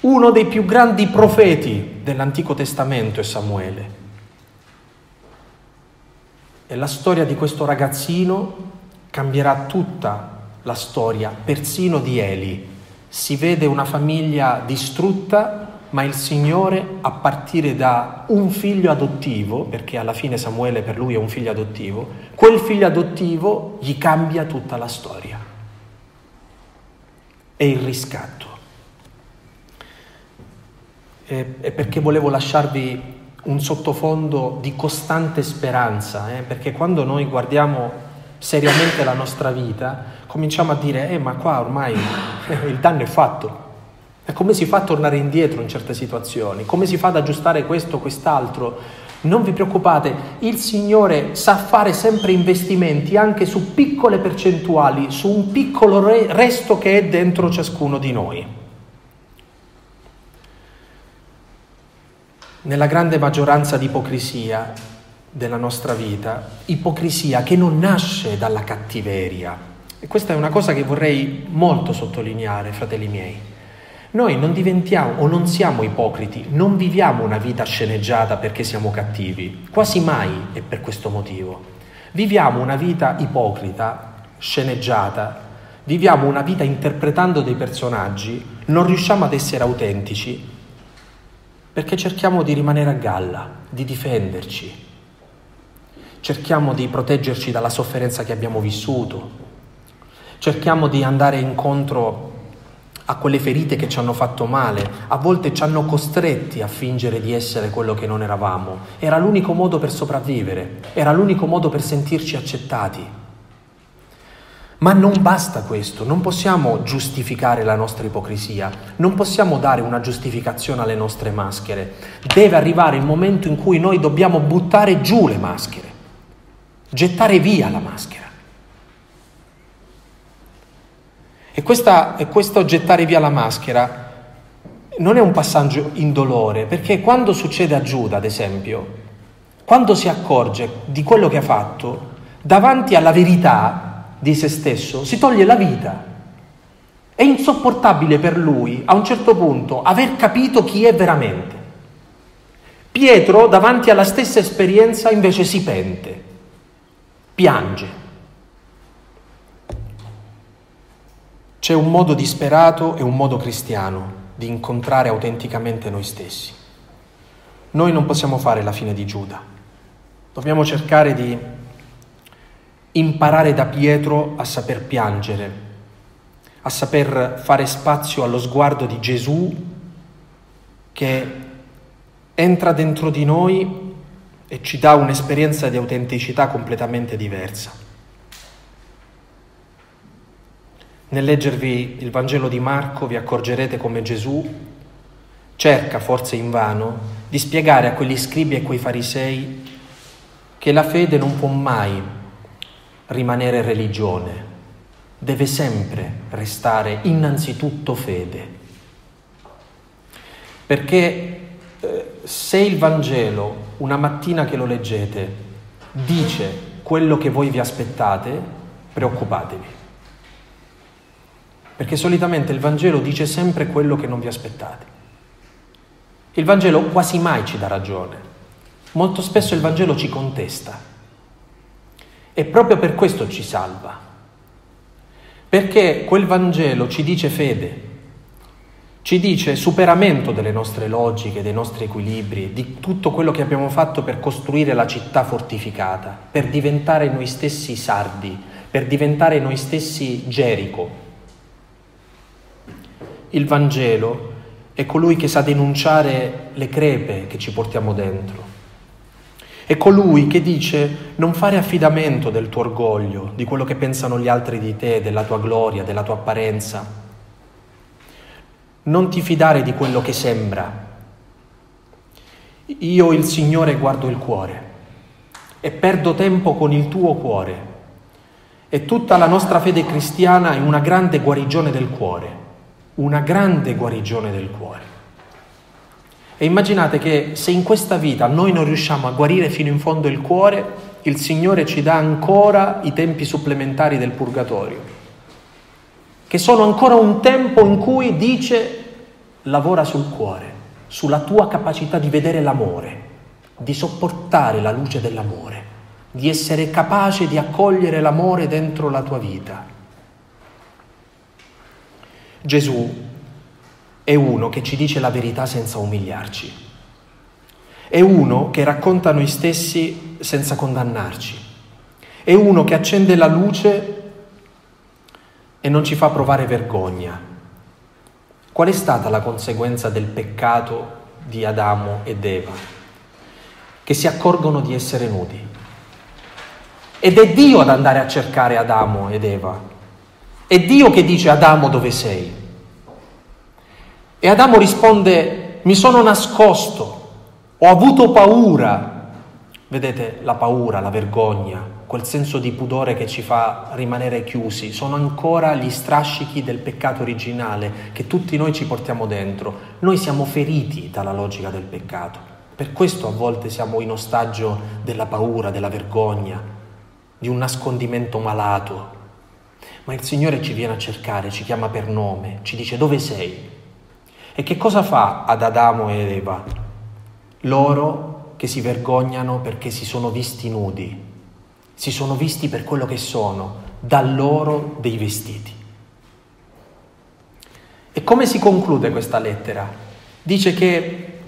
Uno dei più grandi profeti dell'Antico Testamento è Samuele. E la storia di questo ragazzino cambierà tutta la storia, persino di Eli, si vede una famiglia distrutta, ma il Signore, a partire da un figlio adottivo, perché alla fine Samuele per lui è un figlio adottivo, quel figlio adottivo gli cambia tutta la storia. È il riscatto. E perché volevo lasciarvi un sottofondo di costante speranza, eh? Perché quando noi guardiamo seriamente la nostra vita, cominciamo a dire, eh ma qua ormai il danno è fatto. E come si fa a tornare indietro in certe situazioni? Come si fa ad aggiustare questo, quest'altro? Non vi preoccupate, il Signore sa fare sempre investimenti anche su piccole percentuali, su un piccolo re- resto che è dentro ciascuno di noi. Nella grande maggioranza di ipocrisia della nostra vita, ipocrisia che non nasce dalla cattiveria. E questa è una cosa che vorrei molto sottolineare, fratelli miei. Noi non diventiamo o non siamo ipocriti, non viviamo una vita sceneggiata perché siamo cattivi, quasi mai è per questo motivo. Viviamo una vita ipocrita, sceneggiata, viviamo una vita interpretando dei personaggi, non riusciamo ad essere autentici perché cerchiamo di rimanere a galla, di difenderci, cerchiamo di proteggerci dalla sofferenza che abbiamo vissuto, cerchiamo di andare incontro a quelle ferite che ci hanno fatto male, a volte ci hanno costretti a fingere di essere quello che non eravamo. Era l'unico modo per sopravvivere, era l'unico modo per sentirci accettati. Ma non basta questo, non possiamo giustificare la nostra ipocrisia, non possiamo dare una giustificazione alle nostre maschere. Deve arrivare il momento in cui noi dobbiamo buttare giù le maschere, gettare via la maschera. E, questa, e questo gettare via la maschera non è un passaggio indolore, perché quando succede a Giuda, ad esempio, quando si accorge di quello che ha fatto, davanti alla verità di se stesso si toglie la vita. È insopportabile per lui, a un certo punto, aver capito chi è veramente. Pietro, davanti alla stessa esperienza, invece si pente, piange. C'è un modo disperato e un modo cristiano di incontrare autenticamente noi stessi. Noi non possiamo fare la fine di Giuda. Dobbiamo cercare di imparare da Pietro a saper piangere, a saper fare spazio allo sguardo di Gesù che entra dentro di noi e ci dà un'esperienza di autenticità completamente diversa. Nel leggervi il Vangelo di Marco vi accorgerete come Gesù cerca, forse invano, di spiegare a quegli scribi e quei farisei che la fede non può mai rimanere religione, deve sempre restare innanzitutto fede. Perché eh, se il Vangelo, una mattina che lo leggete, dice quello che voi vi aspettate, preoccupatevi. Perché solitamente il Vangelo dice sempre quello che non vi aspettate. Il Vangelo quasi mai ci dà ragione. Molto spesso il Vangelo ci contesta. E proprio per questo ci salva. Perché quel Vangelo ci dice fede, ci dice superamento delle nostre logiche, dei nostri equilibri, di tutto quello che abbiamo fatto per costruire la città fortificata, per diventare noi stessi sardi, per diventare noi stessi Gerico. Il Vangelo è colui che sa denunciare le crepe che ci portiamo dentro. È colui che dice non fare affidamento del tuo orgoglio, di quello che pensano gli altri di te, della tua gloria, della tua apparenza. Non ti fidare di quello che sembra. Io, il Signore, guardo il cuore e perdo tempo con il tuo cuore. E tutta la nostra fede cristiana è una grande guarigione del cuore. Una grande guarigione del cuore. E immaginate che se in questa vita noi non riusciamo a guarire fino in fondo il cuore, il Signore ci dà ancora i tempi supplementari del purgatorio, che sono ancora un tempo in cui dice lavora sul cuore, sulla tua capacità di vedere l'amore, di sopportare la luce dell'amore, di essere capace di accogliere l'amore dentro la tua vita. Gesù è uno che ci dice la verità senza umiliarci. È uno che racconta noi stessi senza condannarci. È uno che accende la luce e non ci fa provare vergogna. Qual è stata la conseguenza del peccato di Adamo ed Eva? Che si accorgono di essere nudi. Ed è Dio ad andare a cercare Adamo ed Eva. È Dio che dice: Adamo, dove sei? E Adamo risponde: mi sono nascosto, ho avuto paura. Vedete, la paura, la vergogna, quel senso di pudore che ci fa rimanere chiusi, sono ancora gli strascichi del peccato originale che tutti noi ci portiamo dentro. Noi siamo feriti dalla logica del peccato. Per questo a volte siamo in ostaggio della paura, della vergogna, di un nascondimento malato. Ma il Signore ci viene a cercare, ci chiama per nome, ci dice: dove sei? E che cosa fa ad Adamo ed Eva? Loro che si vergognano perché si sono visti nudi, si sono visti per quello che sono, dà loro dei vestiti. E come si conclude questa lettera? Dice che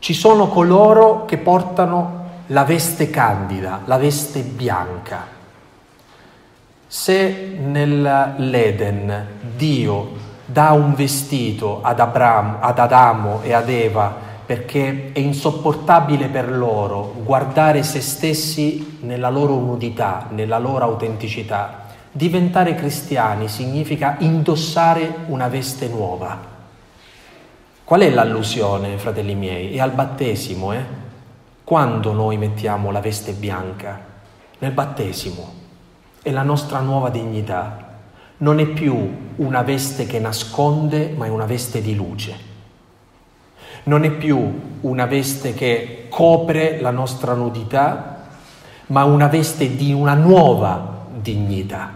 ci sono coloro che portano la veste candida, la veste bianca. Se nell'Eden Dio dà un vestito ad Abramo, ad Adamo e ad Eva perché è insopportabile per loro guardare se stessi nella loro nudità, nella loro autenticità, diventare cristiani significa indossare una veste nuova. Qual è l'allusione, fratelli miei? È al battesimo, eh? Quando noi mettiamo la veste bianca nel battesimo è la nostra nuova dignità. Non è più una veste che nasconde, ma è una veste di luce. Non è più una veste che copre la nostra nudità, ma una veste di una nuova dignità.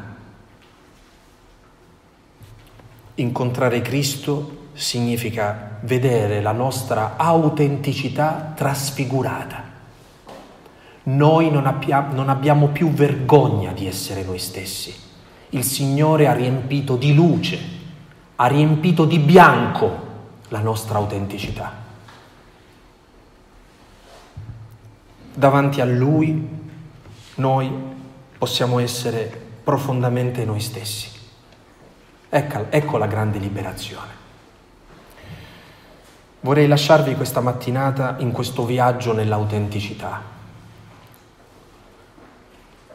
Incontrare Cristo significa vedere la nostra autenticità trasfigurata. Noi non, abbia, non abbiamo più vergogna di essere noi stessi. Il Signore ha riempito di luce, ha riempito di bianco la nostra autenticità. Davanti a Lui noi possiamo essere profondamente noi stessi. Ecco, ecco la grande liberazione. Vorrei lasciarvi questa mattinata in questo viaggio nell'autenticità.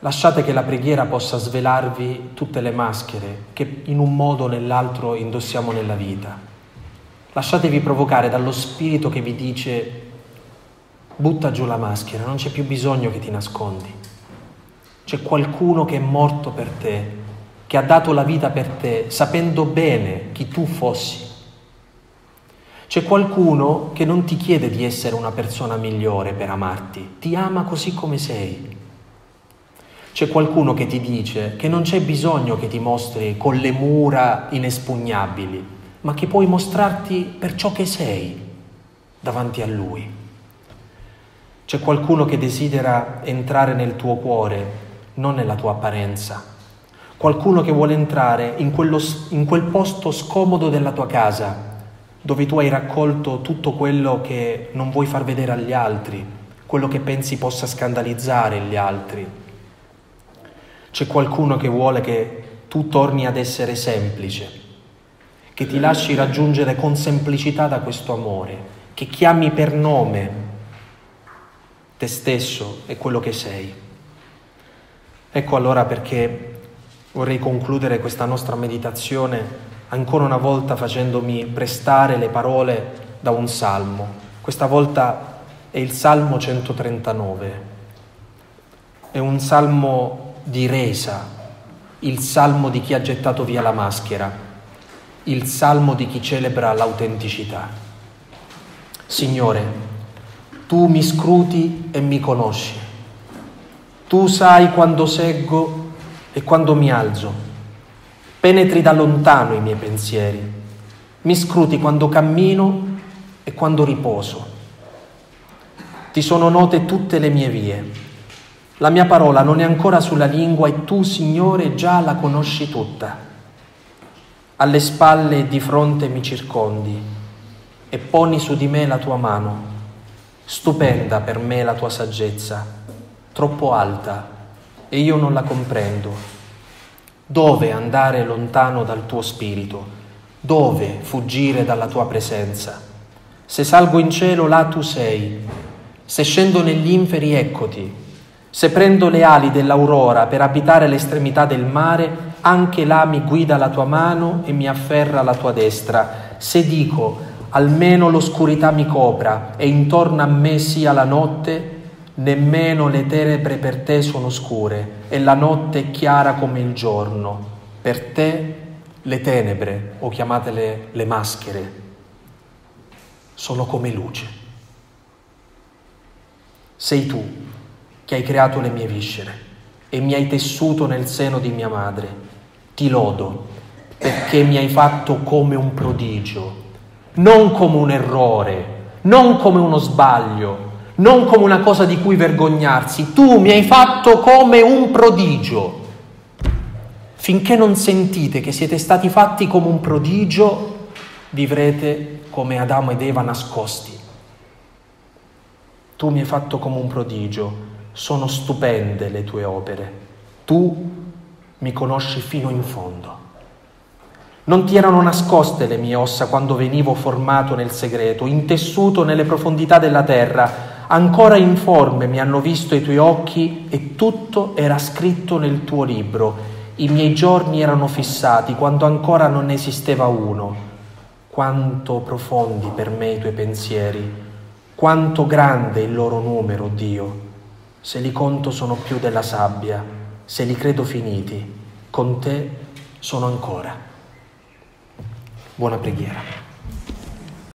Lasciate che la preghiera possa svelarvi tutte le maschere che in un modo o nell'altro indossiamo nella vita. Lasciatevi provocare dallo Spirito che vi dice: butta giù la maschera, non c'è più bisogno che ti nascondi. C'è qualcuno che è morto per te, che ha dato la vita per te, sapendo bene chi tu fossi. C'è qualcuno che non ti chiede di essere una persona migliore per amarti, ti ama così come sei. C'è qualcuno che ti dice che non c'è bisogno che ti mostri con le mura inespugnabili, ma che puoi mostrarti per ciò che sei davanti a Lui. C'è qualcuno che desidera entrare nel tuo cuore, non nella tua apparenza. Qualcuno che vuole entrare in, quello, in quel posto scomodo della tua casa, dove tu hai raccolto tutto quello che non vuoi far vedere agli altri, quello che pensi possa scandalizzare gli altri. C'è qualcuno che vuole che tu torni ad essere semplice, che ti lasci raggiungere con semplicità da questo amore, che chiami per nome te stesso e quello che sei. Ecco allora perché vorrei concludere questa nostra meditazione ancora una volta facendomi prestare le parole da un salmo. Questa volta è il Salmo centotrentanove. È un salmo di resa, il salmo di chi ha gettato via la maschera, il salmo di chi celebra l'autenticità. Signore, tu mi scruti e mi conosci. Tu sai quando seggo e quando mi alzo. Penetri da lontano i miei pensieri, mi scruti quando cammino e quando riposo. Ti sono note tutte le mie vie, la mia parola non è ancora sulla lingua e tu, Signore, già la conosci tutta. alle spalle e di fronte mi circondi, e poni su di me la tua mano. Stupenda per me la tua saggezza, troppo alta, e io non la comprendo. Dove andare lontano dal tuo spirito? Dove fuggire dalla tua presenza? Se salgo in cielo, là tu sei. Se scendo negli inferi, eccoti. Se prendo le ali dell'aurora per abitare l'estremità del mare, anche là mi guida la tua mano e mi afferra la tua destra. Se dico, almeno l'oscurità mi copra e intorno a me sia la notte, nemmeno le tenebre per te sono scure e la notte è chiara come il giorno. Per te le tenebre, o chiamatele le maschere, sono come luce. Sei tu che hai creato le mie viscere e mi hai tessuto nel seno di mia madre. Ti lodo perché mi hai fatto come un prodigio, non come un errore, non come uno sbaglio, non come una cosa di cui vergognarsi. Tu mi hai fatto come un prodigio. Finché non sentite che siete stati fatti come un prodigio, vivrete come Adamo ed Eva nascosti. Tu mi hai fatto come un prodigio. Sono stupende le tue opere. Tu mi conosci fino in fondo. Non ti erano nascoste le mie ossa quando venivo formato nel segreto, intessuto nelle profondità della terra. Ancora informe mi hanno visto i tuoi occhi e tutto era scritto nel tuo libro. I miei giorni erano fissati quando ancora non ne esisteva uno. Quanto profondi per me i tuoi pensieri, quanto grande il loro numero, Dio. Se li conto sono più della sabbia, se li credo finiti, con te sono ancora. Buona preghiera.